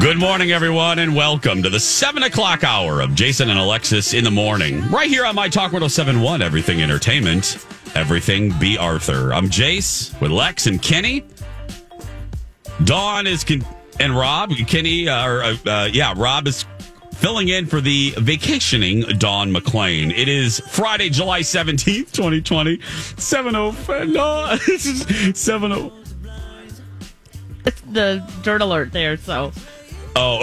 Good morning, everyone, and welcome to the 7 o'clock hour of Jason and Alexis in the morning. Right here on My Talk 107.1, everything entertainment, everything B Arthur. I'm Jace with Lex and Kenny. Dawn is and Rob. Kenny, Rob is filling in for the vacationing Dawn McLean. It is Friday, July 17th, 2020. 7:00. It's the dirt alert there, so... Oh,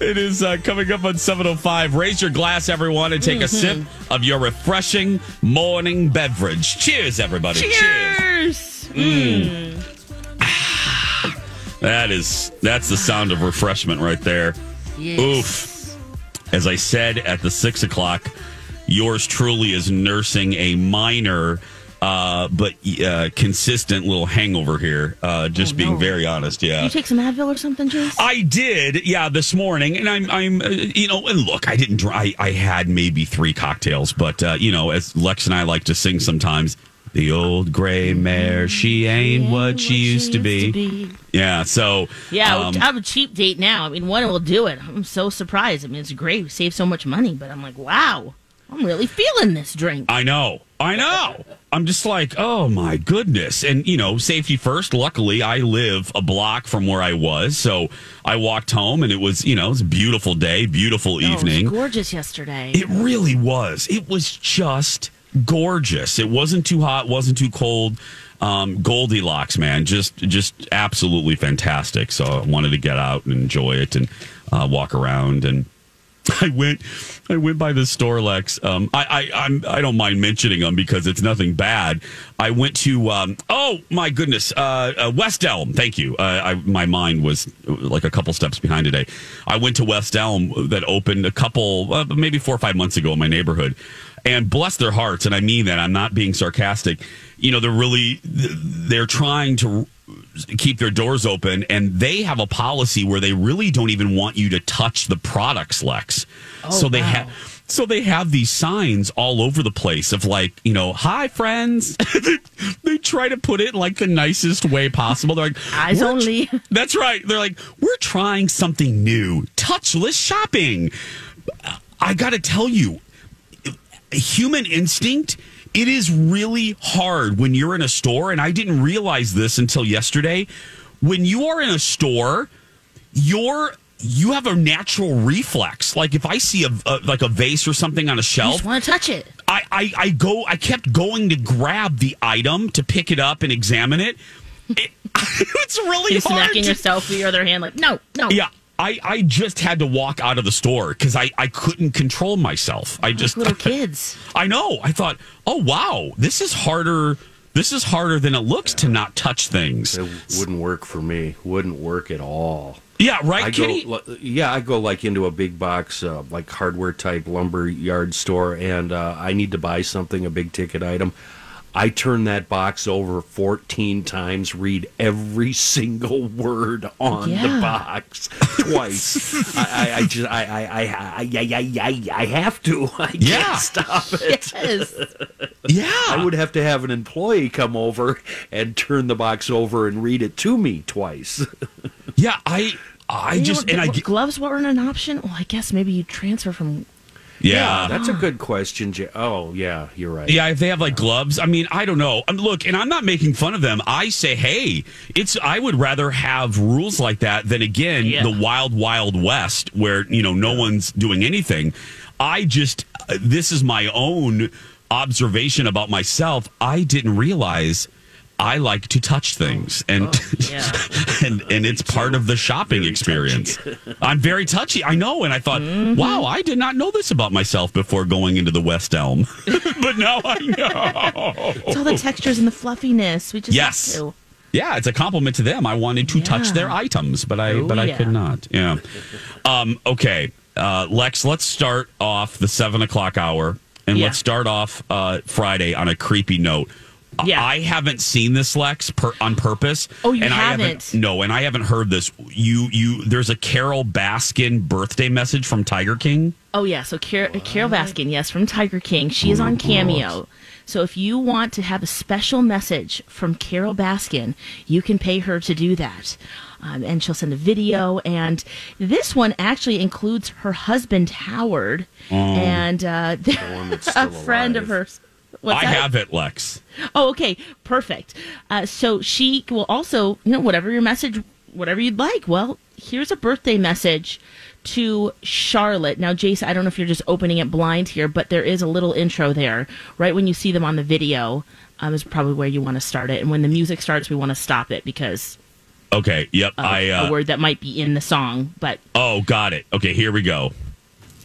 it is coming up on 7:05. Raise your glass, everyone, and take a sip of your refreshing morning beverage. Cheers, everybody. Cheers. That's the sound of refreshment right there. Yes. Oof. As I said at the 6 o'clock, yours truly is nursing a minor but consistent little hangover here. Being very honest, yeah. Did you take some Advil or something, James? I did, yeah, this morning. And I'm and look, I didn't. I had maybe 3 cocktails, but as Lex and I like to sing sometimes, the old gray mare, she ain't what she used to be. Yeah, so I'm a cheap date now. I mean, one will do it. I'm so surprised. I mean, it's great. We save so much money, but I'm like, wow, I'm really feeling this drink. I know. I'm just like, oh, my goodness. And, safety first. Luckily, I live a block from where I was. So I walked home and it was, it was a beautiful day, beautiful evening. It was gorgeous yesterday. It really was. It was just gorgeous. It wasn't too hot, wasn't too cold. Goldilocks, man. Just absolutely fantastic. So I wanted to get out and enjoy it and walk around and... I went by the store, Lex. I don't mind mentioning them because it's nothing bad. I went to West Elm. Thank you. My mind was like a couple steps behind today. I went to West Elm that opened a couple, maybe 4 or 5 months ago in my neighborhood. And bless their hearts, and I mean that. I'm not being sarcastic. They're trying to keep their doors open, and they have a policy where they really don't even want you to touch the products, Lex. So they have these signs all over the place of like, hi friends. They try to put it like the nicest way possible. They're like, eyes only. That's right. They're like, we're trying something new, touchless shopping. I got to tell you, human instinct. It is really hard when you're in a store, and I didn't realize this until yesterday. When you are in a store, you have a natural reflex. Like if I see a vase or something on a shelf, I just want to touch it. I kept going to grab the item to pick it up and examine it. It's really you're hard. Smacking yourself with your other hand, like no. Yeah. I just had to walk out of the store because I couldn't control myself. Little kids. I know. I thought, oh, wow, this is harder. This is harder than it looks to not touch things. It wouldn't work for me. Wouldn't work at all. Yeah, right, Kitty? I go like into a big box, like hardware type lumber yard store, and I need to buy something, a big ticket item. I turn that box over 14 times, read every single word on the box twice. I have to. I can't stop it. Yes. Yeah. I would have to have an employee come over and turn the box over and read it to me twice. I gloves weren't an option. Well, I guess maybe you transfer from Yeah, that's a good question. Oh, yeah, you're right. Yeah, if they have like gloves, I mean, I don't know. Look, and I'm not making fun of them. I say, hey, I would rather have rules like that than again the Wild Wild West where no one's doing anything. This is my own observation about myself. I didn't realize I like to touch things, and it's part of the shopping experience. I'm very touchy, I know, and I thought, wow, I did not know this about myself before going into the West Elm, but now I know. It's all the textures and the fluffiness. We just have to. Yeah, it's a compliment to them. I wanted to touch their items, but I could not. Yeah. Okay, Lex, let's start off the 7 o'clock hour, and let's start off Friday on a creepy note. Yeah. I haven't seen this, Lex, on purpose. Oh, you haven't? No, and I haven't heard this. There's a Carole Baskin birthday message from Tiger King. Oh, yeah. So Carole Baskin, yes, from Tiger King. She is on Cameo. So if you want to have a special message from Carole Baskin, you can pay her to do that. And she'll send a video. And this one actually includes her husband, Howard, and a friend of hers. Have it, Lex. Oh, okay. Perfect. So she will also, whatever your message, whatever you'd like. Well, here's a birthday message to Charlotte. Now, Jace, I don't know if you're just opening it blind here, but there is a little intro there. Right when you see them on the video is probably where you want to start it. And when the music starts, we want to stop it because... Okay, yep. A word that might be in the song, but... Oh, got it. Okay, here we go.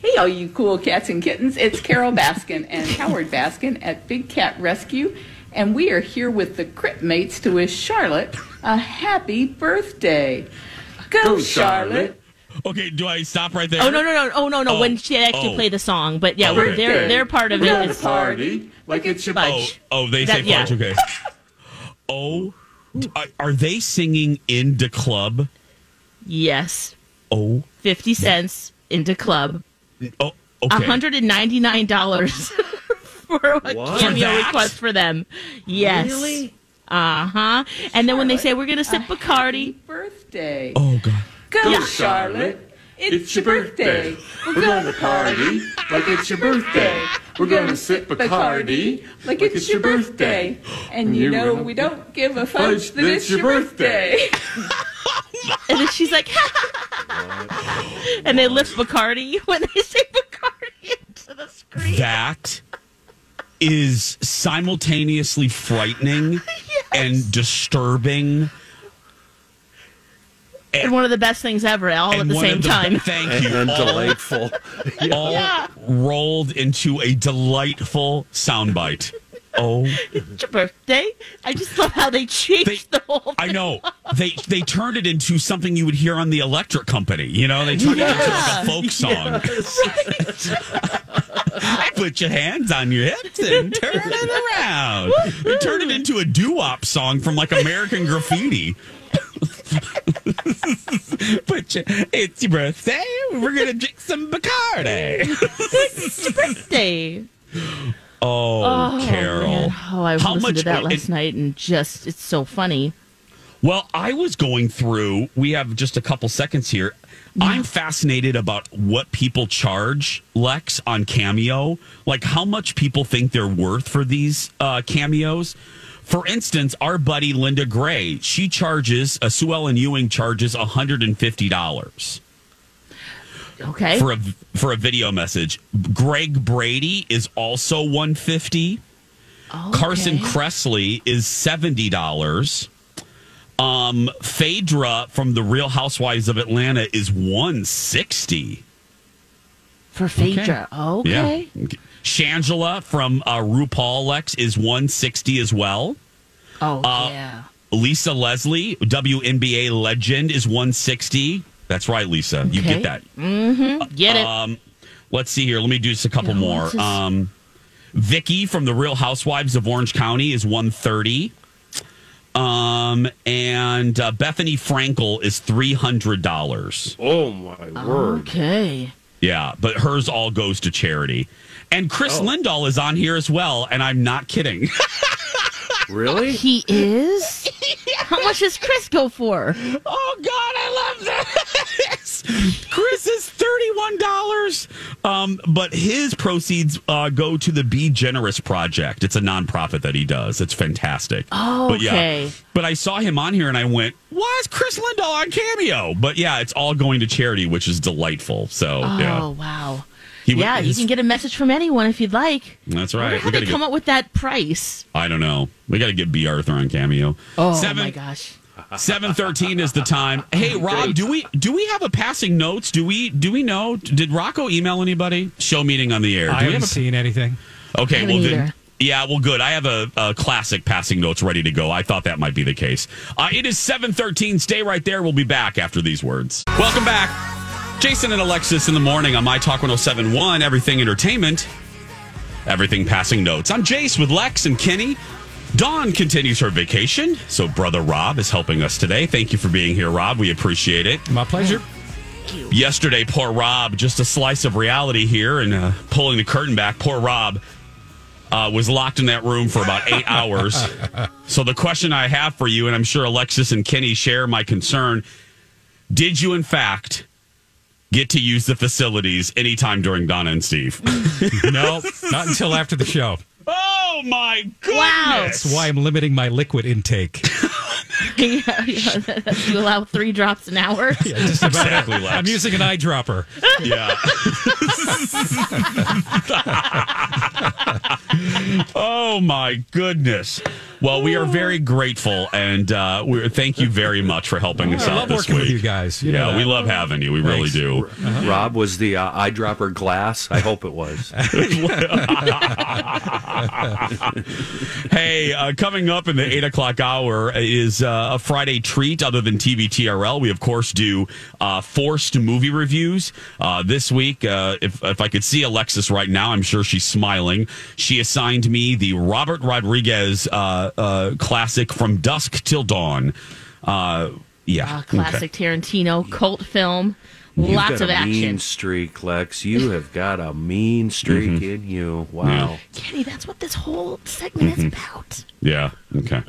Hey, all you cool cats and kittens. It's Carole Baskin and Howard Baskin at Big Cat Rescue, and we are here with the Crypt Mates to wish Charlotte a happy birthday. Go, Charlotte. Okay, do I stop right there? Oh, no. Oh, no. When she actually play the song. But, yeah, they're part of it. We're at a party. Like it's your fudge. Oh, they say fudge, okay. Are they singing Into Club? Yes. 50 cents Into Club. Oh, okay. $199 for a Cameo request for them. Yes. Really? Uh-huh. And then when they say, we're going to sip Bacardi. Happy birthday. Oh, God. Go, Charlotte. It's your birthday. We're going to party like it's your birthday. We're going to sip Bacardi like it's your birthday. And you know we don't give a fudge that it's your birthday. And then she's like, and they lift Bacardi when they say Bacardi into the screen. That is simultaneously frightening and disturbing. And one of the best things ever, all at the same time. Thank you. And delightful. All rolled into a delightful soundbite. Oh, it's your birthday! I just love how they changed the whole thing. I know they turned it into something you would hear on the electric company. They turned it into like a folk song. Yes. Right. Put your hands on your hips and turn it around. They turned it into a doo-wop song from like American Graffiti. It's your birthday. We're gonna drink some Bacardi. It's your birthday. Oh, Carole. Man. Oh, I listened to that last night, and just, it's so funny. Well, I was going through, we have just a couple seconds here. Yeah. I'm fascinated about what people charge, Lex, on Cameo. Like, how much people think they're worth for these cameos. For instance, our buddy Linda Gray, Sue Ellen Ewing charges $150. Okay. For a video message. Greg Brady is also $150. Oh, okay. Carson Kressley is $70. Phaedra from the Real Housewives of Atlanta is $160. For Phaedra, okay. Yeah. Shangela from RuPaul, Lex, is $160 as well. Oh, yeah. Lisa Leslie, WNBA legend, is $160. That's right, Lisa. Okay. You get that. Mm-hmm. Get it. Let's see here. Let me do just a couple more. Vicky from the Real Housewives of Orange County is $130. And Bethany Frankel is $300. Oh, my word. Okay. Yeah, but hers all goes to charity. And Chris Lindahl is on here as well, and I'm not kidding. Really? He is? How much does Chris go for? Oh, God, I love this. Chris is $31. But his proceeds go to the Be Generous Project. It's a nonprofit that he does. It's fantastic. Oh, okay. But I saw him on here and I went, why is Chris Lindahl on Cameo? But yeah, it's all going to charity, which is delightful. So, oh, wow. You can get a message from anyone if you'd like. That's right. How did they come up with that price? I don't know. We got to get B Arthur on Cameo. Oh, my gosh. 7:13 is the time. Hey, Rob, do we have a passing notes? Do we know? Did Rocco email anybody? Show meeting on the air. I haven't seen anything. Okay, well then. Yeah, well, good. I have a classic passing notes ready to go. I thought that might be the case. It is 7:13. Stay right there. We'll be back after these words. Welcome back. Jason and Alexis in the morning on My Talk 107.1, Everything Entertainment, Everything Passing Notes. I'm Jace with Lex and Kenny. Dawn continues her vacation, so Brother Rob is helping us today. Thank you for being here, Rob. We appreciate it. My pleasure. Thank you. Yesterday, poor Rob, just a slice of reality here and pulling the curtain back. Poor Rob was locked in that room for about 8 hours. So the question I have for you, and I'm sure Alexis and Kenny share my concern, did you, in fact, get to use the facilities anytime during Donna and Steve? No, not until after the show. Oh, my goodness. Wow. That's why I'm limiting my liquid intake. You allow 3 drops an hour? Yeah, just exactly. Less. I'm using an eyedropper. Yeah. Oh, my goodness. Well, we are very grateful, and thank you very much for helping us out this week. I love working with you guys. Yeah, we love having you. We really do. Uh-huh. Rob, was the eyedropper glass? I hope it was. Hey, coming up in the 8 o'clock hour is a Friday treat other than TBTRL. We, of course, do forced movie reviews. This week, if I could see Alexis right now, I'm sure she's smiling. She assigned me the Robert Rodriguez classic From Dusk Till Dawn. Classic Tarantino cult film. Lots of action. You've got a mean streak, Lex. You have got a mean streak in you. Wow. Kenny, that's what this whole segment is about. Yeah, okay.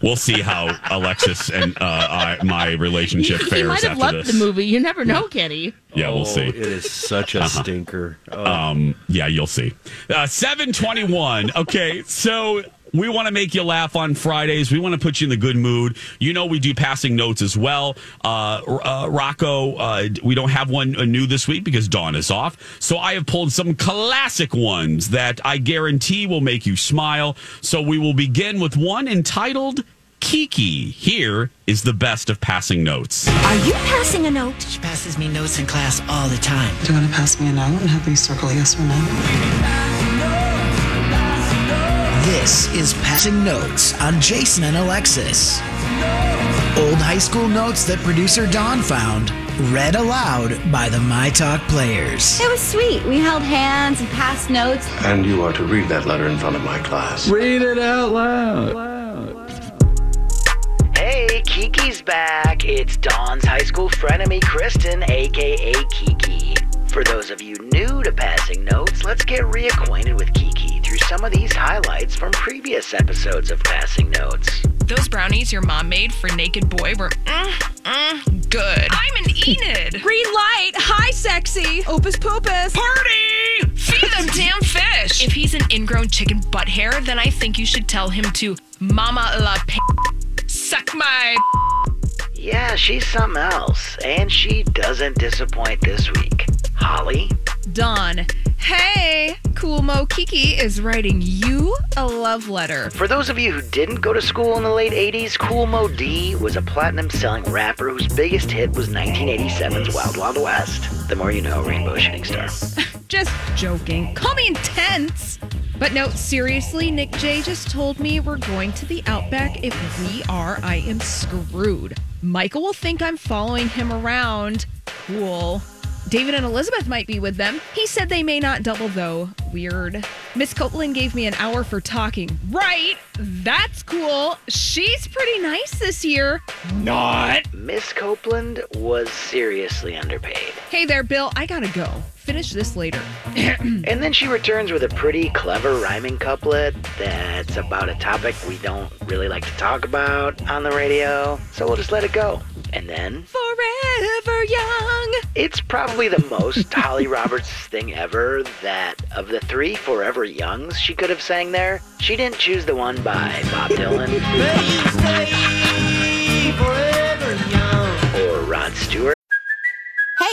We'll see how Alexis and my relationship fares after this. You might have loved the movie. You never know, Kenny. Yeah, we'll see. It is such a stinker. Oh. Yeah, you'll see. 7:21. Okay, so we want to make you laugh on Fridays. We want to put you in the good mood. You know we do passing notes as well. Rocco, we don't have one new this week because Dawn is off. So I have pulled some classic ones that I guarantee will make you smile. So we will begin with one entitled Kiki. Here is the best of passing notes. Are you passing a note? She passes me notes in class all the time. Do you want to pass me a note and have me circle yes or no? This is Passing Notes on Jason and Alexis. Old high school notes that producer Dawn found, read aloud by the My Talk players. It was sweet. We held hands and passed notes. And you are to read that letter in front of my class. Read it out loud. Hey, Kiki's back. It's Dawn's high school frenemy, Kristen, a.k.a. Kiki. For those of you new to Passing Notes, let's get reacquainted with Kiki through some of these highlights from previous episodes of Passing Notes. Those brownies your mom made for Naked Boy were good. I'm an Enid. Green light. Hi, sexy. Opus Popus. Party! Feed them damn fish. If he's an ingrown chicken butt hair, then I think you should tell him to mama la p***. Suck my Yeah, she's something else, and she doesn't disappoint this week. Holly. Dawn. Hey, cool Mo Kiki is writing you a love letter. For those of you who didn't go to school in the late 80s, Cool Mo D was a platinum-selling rapper whose biggest hit was 1987's Wild Wild West. The more you know, Rainbow Shooting Star. Just joking. Call me intense. But no, seriously, Nick J just told me we're going to the Outback. If we are, I am screwed. Michael will think I'm following him around. Cool. David and Elizabeth might be with them. He said they may not double, though. Weird. Miss Copeland gave me an hour for talking. Right? That's cool. She's pretty nice this year. Not. Miss Copeland was seriously underpaid. Hey there, Bill. I gotta go. Finish this later. And then she returns with a pretty clever rhyming couplet that's about a topic we don't really like to talk about on the radio. So we'll just let it go. And then... Forever Forever Young. It's probably the most Holly Roberts thing ever that of the three Forever Youngs she could have sang there, she didn't choose the one by Bob Dylan. Stay forever young. Or Rod Stewart. Hey,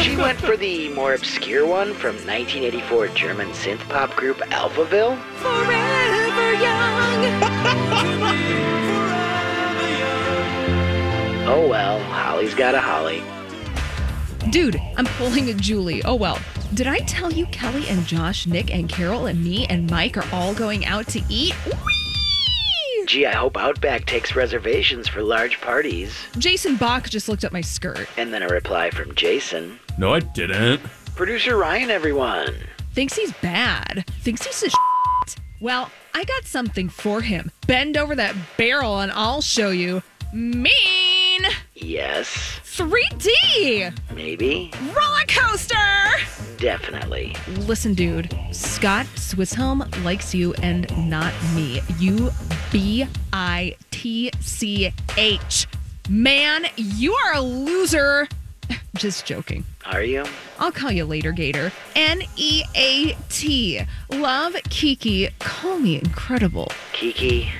She went for the more obscure one from 1984 German synth pop group Alphaville. Forever Young. Oh well, Holly's got a Holly. Dude, I'm pulling a Julie. Oh well. Did I tell you Kelly and Josh, Nick and Carol and me and Mike are all going out to eat? Whee! Gee, I hope Outback takes reservations for large parties. Jason Bach just looked up my skirt. And then a reply from Jason. No, I didn't. Producer Ryan, everyone. Thinks he's bad. Thinks he's a shit. Well, I got something for him. Bend over that barrel and I'll show you. Mean. Yes. 3D. Maybe. Roller coaster. Definitely. Listen, dude. Scott Swisshelm likes you and not me. You B-I-T-C-H. Man, you are a loser. Just joking. Are you? I'll call you later, Gator. N-E-A-T. Love, Kiki. Call me incredible. Kiki,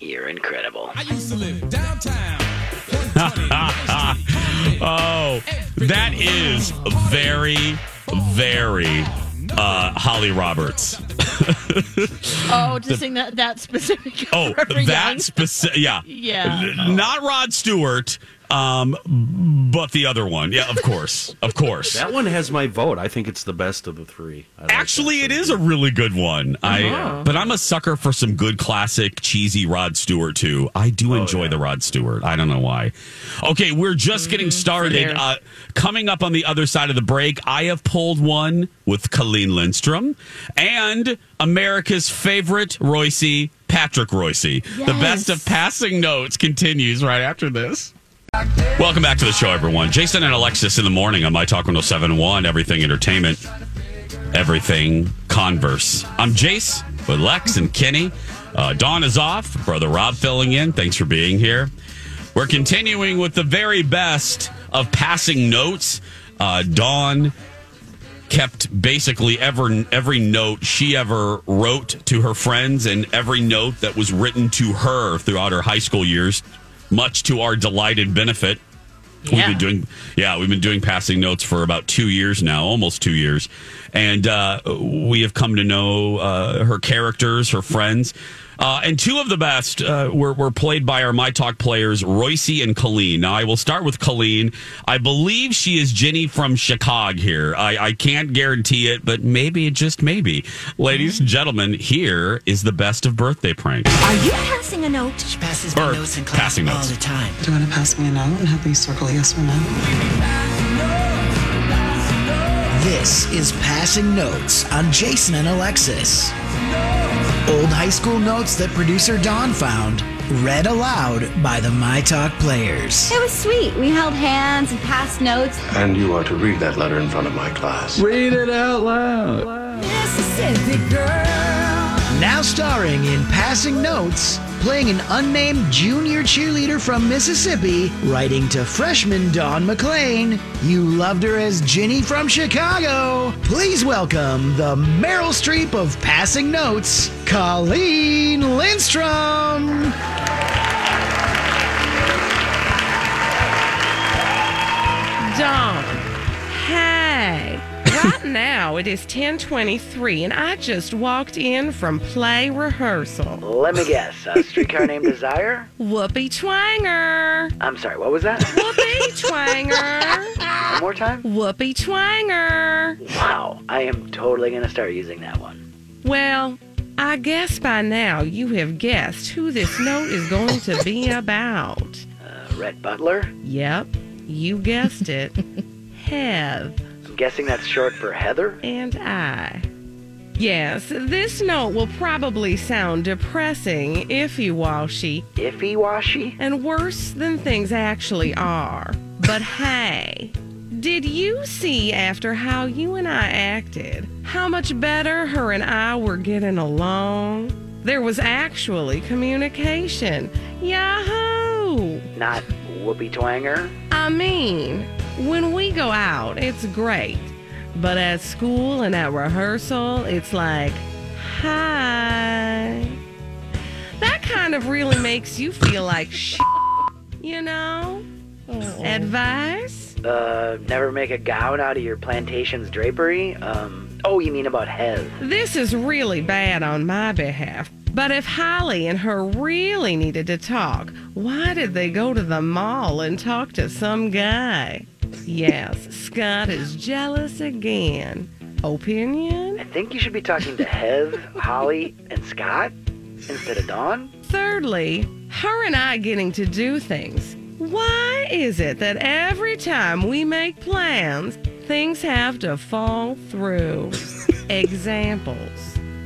you're incredible. I used to live downtown. Oh, that is very, very Holly Roberts. Oh, to sing that specific. Oh, that specific. Yeah. Yeah. Not Rod Stewart, but the other one. Yeah, of course. Of course. That one has my vote. I think it's the best of the three. Actually, it is a really good one. Uh-huh. But I'm a sucker for some good classic cheesy Rod Stewart, too. I do enjoy the Rod Stewart. I don't know why. Okay, we're just getting started. Coming up on the other side of the break, I have pulled one with Colleen Lindstrom and America's favorite Royce, Patrick Royce. Yes. The best of passing notes continues right after this. Welcome back to the show, everyone. Jason and Alexis in the morning on My Talk 107.1, Everything Entertainment, Everything Converse. I'm Jace with Lex and Kenny. Dawn is off. Brother Rob filling in. Thanks for being here. We're continuing with the very best of passing notes. Dawn kept basically every note she ever wrote to her friends and every note that was written to her throughout her high school years, much to our delighted benefit. Yeah. We've been doing passing notes for about 2 years now, almost 2 years. And we have come to know her characters, her friends. And two of the best were played by our My Talk players, Royce and Colleen. Now, I will start with Colleen. I believe she is Ginny from Chicago here. I can't guarantee it, but maybe, just maybe. Ladies and gentlemen, here is the best of birthday pranks. Are you passing a note? She passes my notes in class all the time. Do you want to pass me a note and have me circle yes or no? This is Passing Notes on Jason and Alexis. Old high school notes that producer Dawn found, read aloud by the My Talk players. It was sweet. We held hands and passed notes. And you are to read that letter in front of my class. Read it out loud. Mississippi girl. Now starring in Passing Notes, playing an unnamed junior cheerleader from Mississippi, writing to freshman Dawn McClain, you loved her as Ginny from Chicago. Please welcome the Meryl Streep of Passing Notes, Colleen Lindstrom. Dawn. Hey, right now it is 10:23, and I just walked in from play rehearsal. Let me guess, a Streetcar Named Desire? Whoopee Twanger. I'm sorry, what was that? Whoopee Twanger. One more time? Whoopee Twanger. Wow, I am totally going to start using that one. Well, I guess by now you have guessed who this note is going to be about. Rhett Butler? Yep, you guessed it. Hev. I'm guessing that's short for Heather? And I. Yes, this note will probably sound depressing, iffy-washy. Iffy-washy? And worse than things actually are. But hey, did you see after how you and I acted, how much better her and I were getting along? There was actually communication. Yahoo! Not whoopee twanger? I mean, when we go out, it's great. But at school and at rehearsal, it's like, hi. That kind of really makes you feel like shit, you know? Oh. Advice? Never make a gown out of your plantation's drapery? Oh, you mean about Hev. This is really bad on my behalf. But if Holly and her really needed to talk, why did they go to the mall and talk to some guy? Yes, Scott is jealous again. Opinion? I think you should be talking to Hev, Holly, and Scott instead of Dawn. Thirdly, her and I getting to do things. Why is it that every time we make plans, things have to fall through? Examples.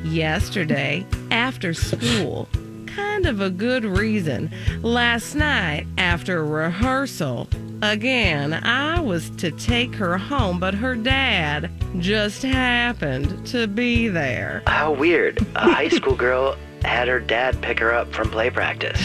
Yesterday, after school, kind of a good reason. Last night, after rehearsal, again, I was to take her home, but her dad just happened to be there. How weird. A high school girl had her dad pick her up from play practice.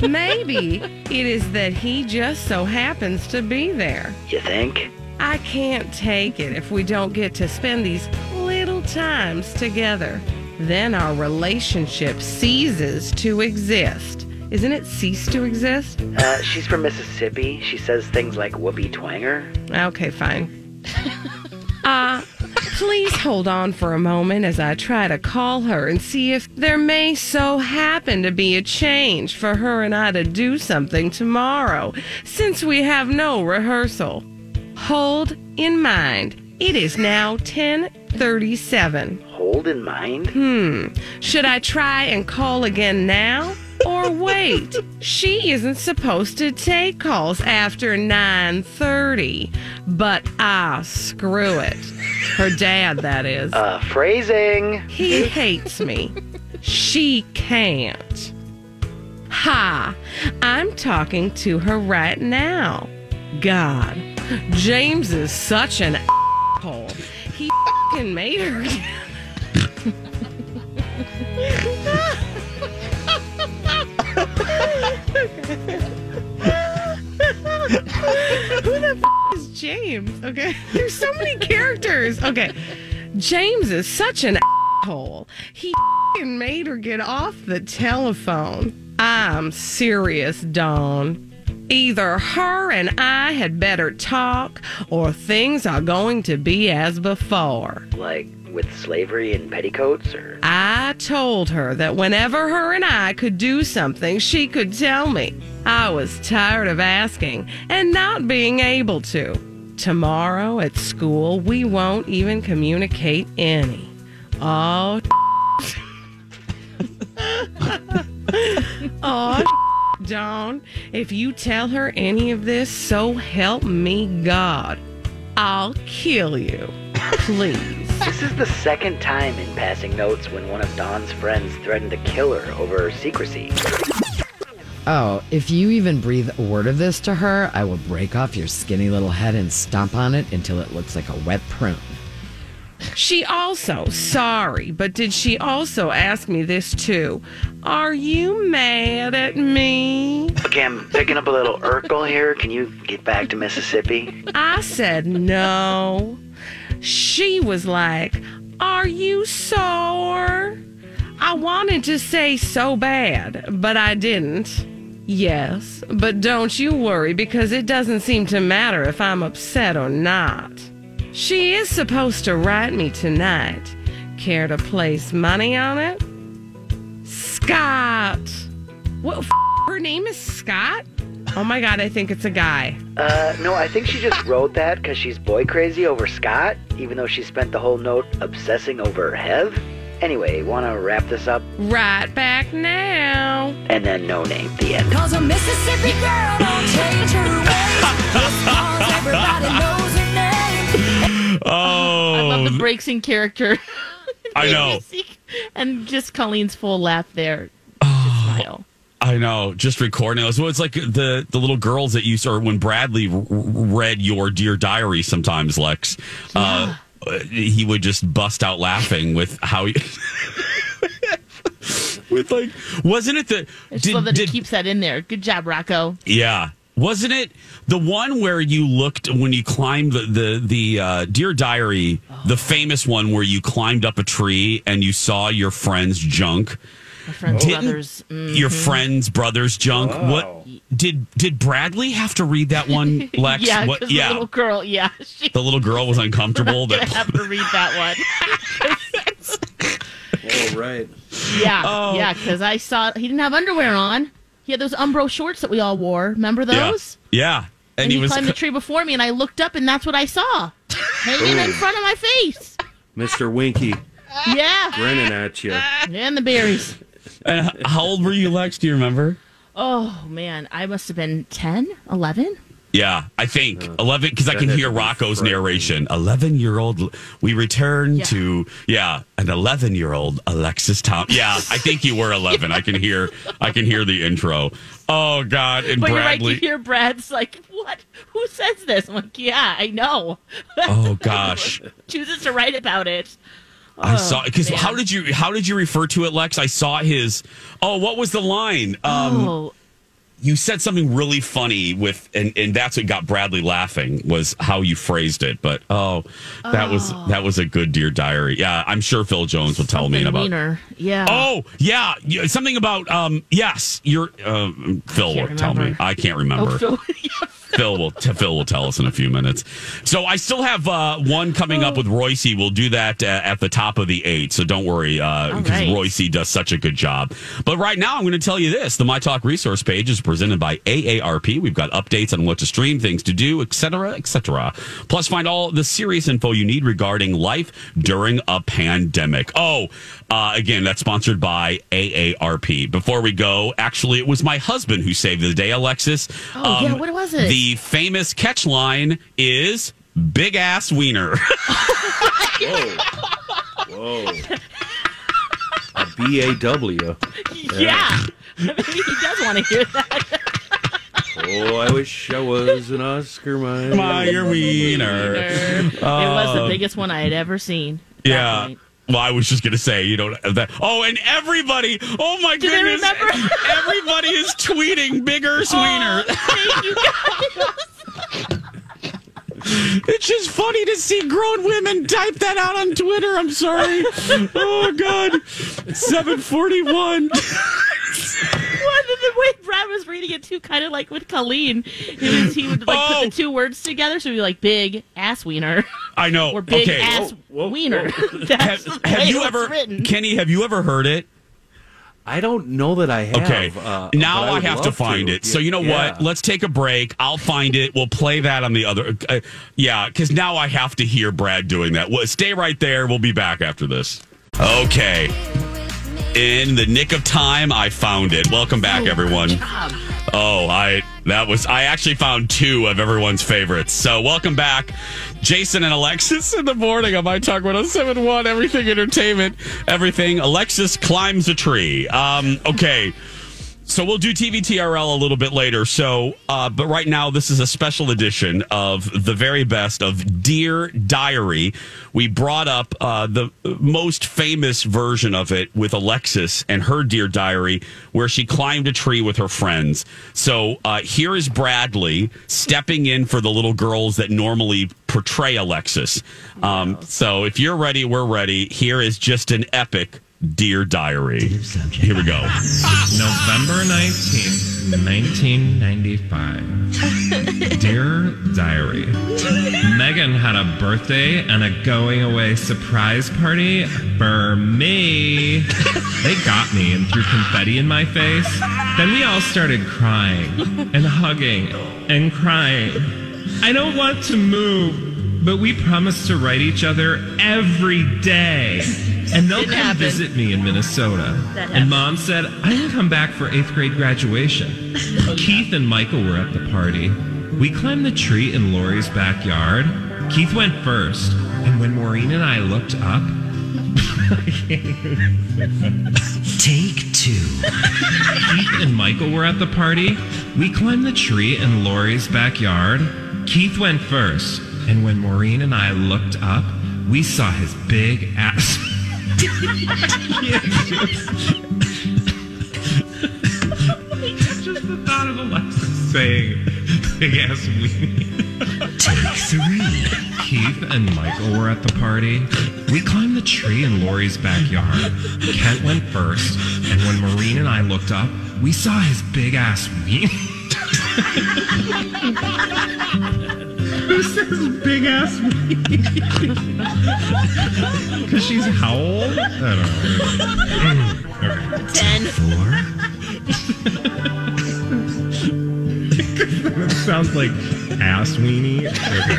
Maybe it is that he just so happens to be there. You think? I can't take it if we don't get to spend these little times together. Then our relationship ceases to exist. Isn't it cease to exist? She's from Mississippi. She says things like whoopee twanger. Okay, fine. Please hold on for a moment as I try to call her and see if there may so happen to be a change for her and I to do something tomorrow, since we have no rehearsal. Hold in mind, it is now 10:37. Hold in mind? Should I try and call again now? Or wait, she isn't supposed to take calls after 9:30, but screw it. Her dad, that is. Phrasing. He hates me. She can't. Ha, I'm talking to her right now. God, James is such an asshole. He f***ing made her... Who the f*** is James? Okay, there's so many characters. Okay, James is such an asshole. He f***ing made her get off the telephone. I'm serious, Dawn. Either her and I had better talk, or things are going to be as before. Like with slavery and petticoats, or? I told her that whenever her and I could do something, she could tell me. I was tired of asking and not being able to. Tomorrow at school, we won't even communicate any. Oh, oh, Dawn, if you tell her any of this, so help me God, I'll kill you. Please. This is the second time in passing notes when one of Dawn's friends threatened to kill her over her secrecy. Oh, if you even breathe a word of this to her, I will break off your skinny little head and stomp on it until it looks like a wet prune. She also, sorry, but did she also ask me this too? Are you mad at me? Okay, I'm picking up a little Urkel here. Can you get back to Mississippi? I said no. She was like, are you sore? I wanted to say so bad, but I didn't. Yes, but don't you worry, because it doesn't seem to matter if I'm upset or not. She is supposed to write me tonight. Care to place money on it? Scott! What? Her name is Scott? Oh my God, I think it's a guy. No, I think she just wrote that because she's boy crazy over Scott, even though she spent the whole note obsessing over Hev. Anyway, want to wrap this up? Right back now. And then no name, the end. Because a Mississippi girl don't change her ways. Just cause everybody knows her name. Oh. I love the breaks in character. I know. And just Colleen's full laugh there. Oh. Smile. I know, just recording. So it's like the little girls that you saw when Bradley read your Dear Diary sometimes, Lex. Yeah. He would just bust out laughing with how he... with like... Wasn't it the... I just love that he keeps that in there. Good job, Rocco. Yeah. Wasn't it the one where you looked when you climbed the Dear Diary, the famous one where you climbed up a tree and you saw your friend's junk? My friend's brother's. Mm-hmm. Your friend's brother's junk. Oh. What did Bradley have to read that one, Lex? Yeah, what, yeah. The little girl. Yeah, the little girl was uncomfortable. That have to read that one. Oh right. Yeah, oh. Yeah. Because I saw he didn't have underwear on. He had those Umbro shorts that we all wore. Remember those? Yeah. And he climbed the tree before me, and I looked up, and that's what I saw hanging in front of my face. Mr. Winky. Yeah. Grinning at you. And the berries. And how old were you, Lex? Do you remember? Oh, man. I must have been 10, 11. Yeah, I think 11, because I can hear Rocco's narration. 11-year-old, we return to, an 11-year-old Alexis Tom. Yeah, I think you were 11. Yeah. I can hear the intro. Oh, God, and but Bradley. But you're right, you hear Brad's like, what? Who says this? I'm like, yeah, I know. Oh, gosh. Chooses to write about it. I saw because how did you refer to it, Lex? I saw his. Oh, what was the line? You said something really funny with, and that's what got Bradley laughing was how you phrased it. But that was a good Dear Diary. Yeah, I'm sure Phil Jones will tell me about. Meaner. Yeah. Oh yeah, something about yes. You're Phil will tell me. I can't remember. Oh, Phil. Phil will tell us in a few minutes. So I still have one coming up with Royce. We'll do that at the top of the 8. So don't worry because Royce does such a good job. But right now I'm going to tell you this. The My Talk resource page is presented by AARP. We've got updates on what to stream, things to do, et cetera, et cetera. Plus find all the serious info you need regarding life during a pandemic. Oh, again, that's sponsored by AARP. Before we go, actually, it was my husband who saved the day, Alexis. Oh, yeah, what was it? The famous catch line is big ass wiener. Whoa. A BAW. Yeah. I mean, he does want to hear that. Oh, I wish I was an Oscar Mayer. Mayer wiener. It was the biggest one I had ever seen. Yeah. Well, I was just going to say, that. Oh, and everybody. Oh, my goodness. Everybody is tweeting bigger wiener. Thank you guys. It's just funny to see grown women type that out on Twitter. I'm sorry. Oh, God. 741. Well, the way Brad was reading it, too, kind of like with Colleen, he would like put the two words together, so he'd be like, big ass wiener. I know. Or big ass wiener. That's have you ever, written. Kenny, have you ever heard it? I don't know that I have. Okay. Now I have to find it. So you know what? Let's take a break. I'll find it. We'll play that on the other. Because now I have to hear Brad doing that. Well, stay right there. We'll be back after this. Okay. In the nick of time, I found it. Welcome back, everyone. I actually found two of everyone's favorites. So welcome back, Jason and Alexis in the morning on My Talk 107.1, Everything Entertainment, Everything. Alexis climbs a tree. Okay. So we'll do TVTRL a little bit later. So, but right now, this is a special edition of the very best of Dear Diary. We brought up the most famous version of it with Alexis and her Dear Diary, where she climbed a tree with her friends. So here is Bradley stepping in for the little girls that normally portray Alexis. So if you're ready, we're ready. Here is just an epic Dear Diary. Here we go. November 19th, 1995. Dear Diary. Megan had a birthday and a going away surprise party for me. They got me and threw confetti in my face. Then we all started crying and hugging and crying. I don't want to move, but we promised to write each other every day. And they'll come visit me in Minnesota. And Mom said, I can come back for 8th grade graduation. Keith and Michael were at the party. We climbed the tree in Lori's backyard. Keith went first. And when Maureen and I looked up... Take two. Keith and Michael were at the party. We climbed the tree in Lori's backyard. Keith went first. And when Maureen and I looked up, we saw his big ass... just the thought of Alexa saying big ass weenie. Take three. Keith and Michael were at the party. We climbed the tree in Lori's backyard. Kent went first, and when Maureen and I looked up, we saw his big ass weenie. Who says big ass weenie? Because she's how old? I don't know. Okay. 10. 4? It sounds like ass weenie. Okay.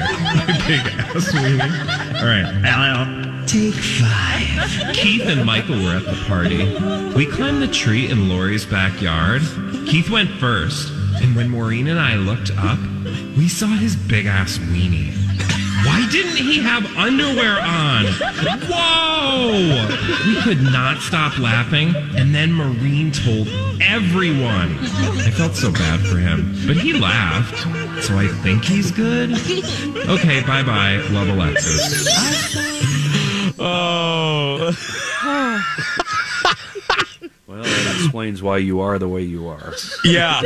Big ass weenie. All right. Take 5. Keith and Michael were at the party. We climbed the tree in Lori's backyard. Keith went first. And when Maureen and I looked up, we saw his big-ass weenie. Why didn't he have underwear on? Whoa! We could not stop laughing, and then Maureen told everyone. I felt so bad for him, but he laughed, so I think he's good. Okay, bye-bye. Love, Alexis. Oh... Well, that explains why you are the way you are. Yeah.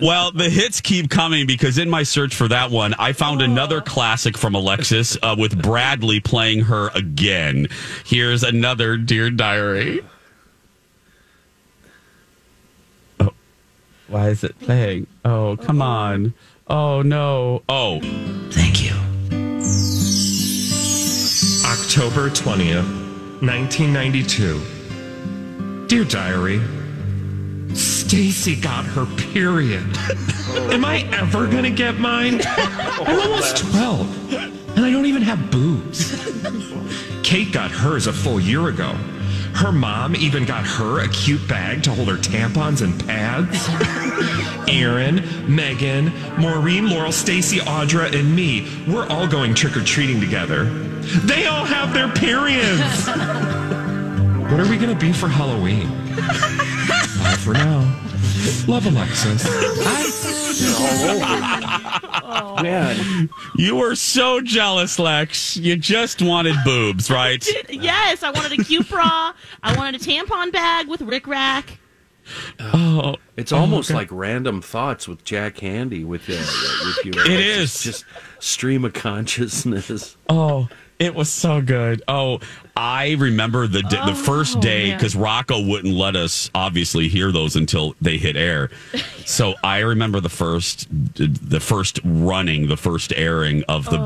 Well, the hits keep coming because in my search for that one, I found another classic from Alexis with Bradley playing her again. Here's another Dear Diary. Oh. Why is it playing? Oh, come on. Oh, no. Oh. Thank you. October 20th, 1992. Dear Diary, Stacy got her period. Am I ever going to get mine? I'm almost 12, and I don't even have boobs. Kate got hers a full year ago. Her mom even got her a cute bag to hold her tampons and pads. Aaron, Megan, Maureen, Laurel, Stacy, Audra, and me, we're all going trick-or-treating together. They all have their periods. What are we going to be for Halloween? Bye for now. Love, Alexis. Oh, man. You were so jealous, Lex. You just wanted boobs, right? Yes, I wanted a cute bra. I wanted a tampon bag with rickrack. Oh, it's almost like Random Thoughts with Jack Handy. With you, it is just stream of consciousness. Oh. It was so good. Oh, I remember the first day, because Rocco wouldn't let us obviously hear those until they hit air. So I remember the first airing of the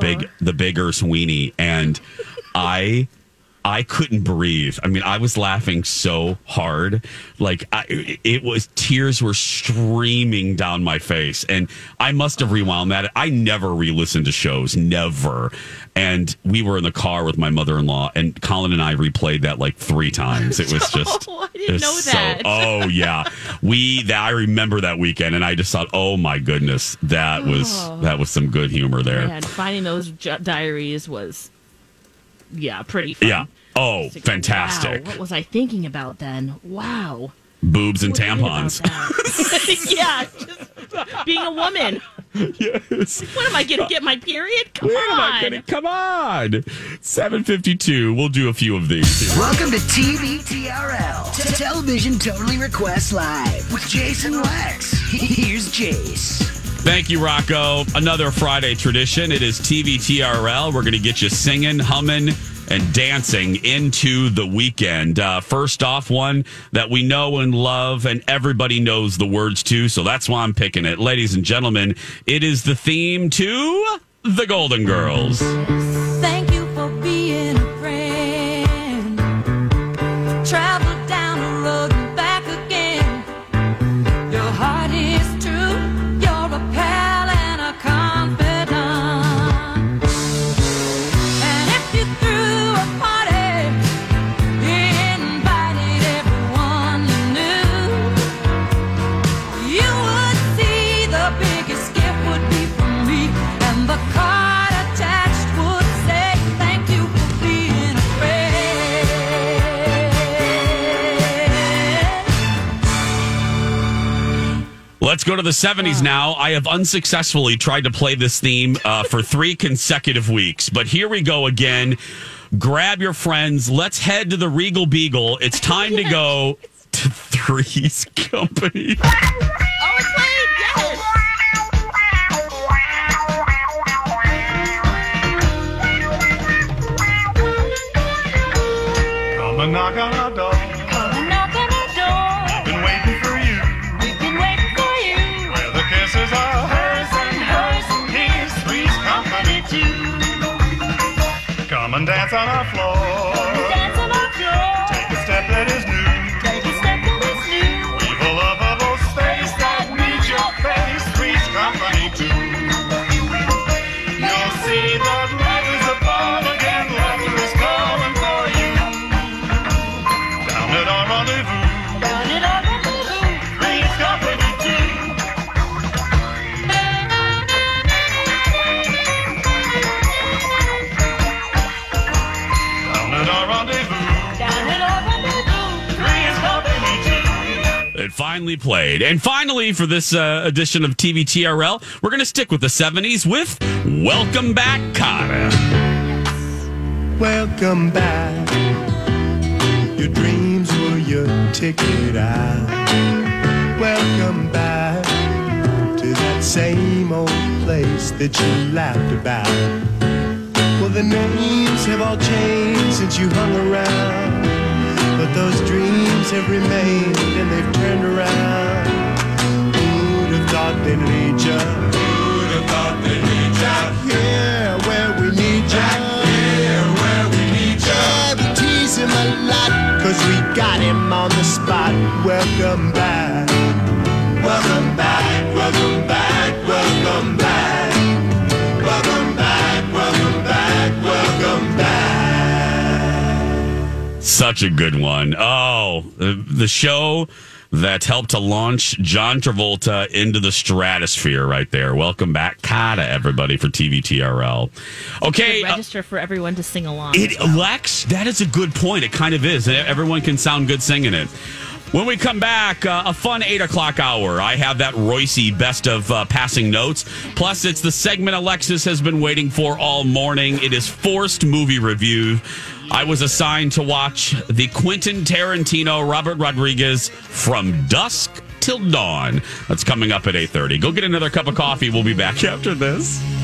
big Earth Weenie, and I couldn't breathe. I mean, I was laughing so hard, like tears were streaming down my face, and I must have rewound that. I never re-listened to shows, never. And we were in the car with my mother-in-law, and Colin and I replayed that like 3 times. It was just... Oh, I didn't know that. Oh, yeah. I remember that weekend, and I just thought, oh, my goodness, that was some good humor there. Man, finding those diaries was, pretty fun. Yeah. Oh, fantastic. Wow, what was I thinking about then? Wow. Boobs and tampons. Yeah, just being a woman. Yes. When am I going to get my period? Come on. 7:52. We'll do a few of these. Welcome to TVTRL. Television Totally Request Live with Jason Lex. Here's Jace. Thank you, Rocco. Another Friday tradition. It is TVTRL. We're going to get you singing, humming, and dancing into the weekend. First off, one that we know and love and everybody knows the words to, so that's why I'm picking it. Ladies and gentlemen, it is the theme to The Golden Girls. Thank you for being a friend. Travel down the road and back again. Your heart is true. You're a pal and a confidant. And if you threw a party, you invited everyone you knew. You would see the biggest gift would be from me, and the card attached would say, thank you for being a friend. Let's go to the 70s now. I have unsuccessfully tried to play this theme for 3 consecutive weeks, but here we go again. Grab your friends. Let's head to the Regal Beagle. It's time to go to Three's Company. Come and knock on our door. Come and knock on our door. I've been waiting for you. We've been waiting for you. Where the kisses are hers and hers, and here's Three's Company too. Come and dance on our floor. Come and dance on our floor. Take a step that is new. Take a step that is new. Leave a lovable space that needs your face. Three's Company too. You'll see that love is upon again. Love is calling for you. Down at our rendezvous, Three's Company too. Down at our rendezvous, Down at our rendezvous, Three's Company too. It finally played. And finally, for this edition of TVTRL, we're going to stick with the 70s with Welcome Back, Cara. Welcome back. Your dreams were your ticket out. Welcome back to that same old place that you laughed about. Well, the names have all changed since you hung around, but those dreams have remained and they've turned around. Who'd have thought they'd need ya? Who'd have thought they'd need ya? Yeah, where we need ya. Yeah, where we need ya. Yeah, we tease him a lot, 'cause we got him on the spot. Welcome back. Welcome back, welcome back, welcome back. Welcome back, welcome back, welcome back. Such a good one. Oh, the show that helped to launch John Travolta into the stratosphere right there. Welcome back, Kata, everybody, for TVTRL. Okay. Register for everyone to sing along. Lex, that is a good point. It kind of is. Everyone can sound good singing it. When we come back, a fun 8 o'clock hour. I have that Roycey best of passing notes. Plus, it's the segment Alexis has been waiting for all morning. It is Forced Movie Review. I was assigned to watch the Quentin Tarantino, Robert Rodriguez, From Dusk Till Dawn. That's coming up at 8:30. Go get another cup of coffee. We'll be back after this.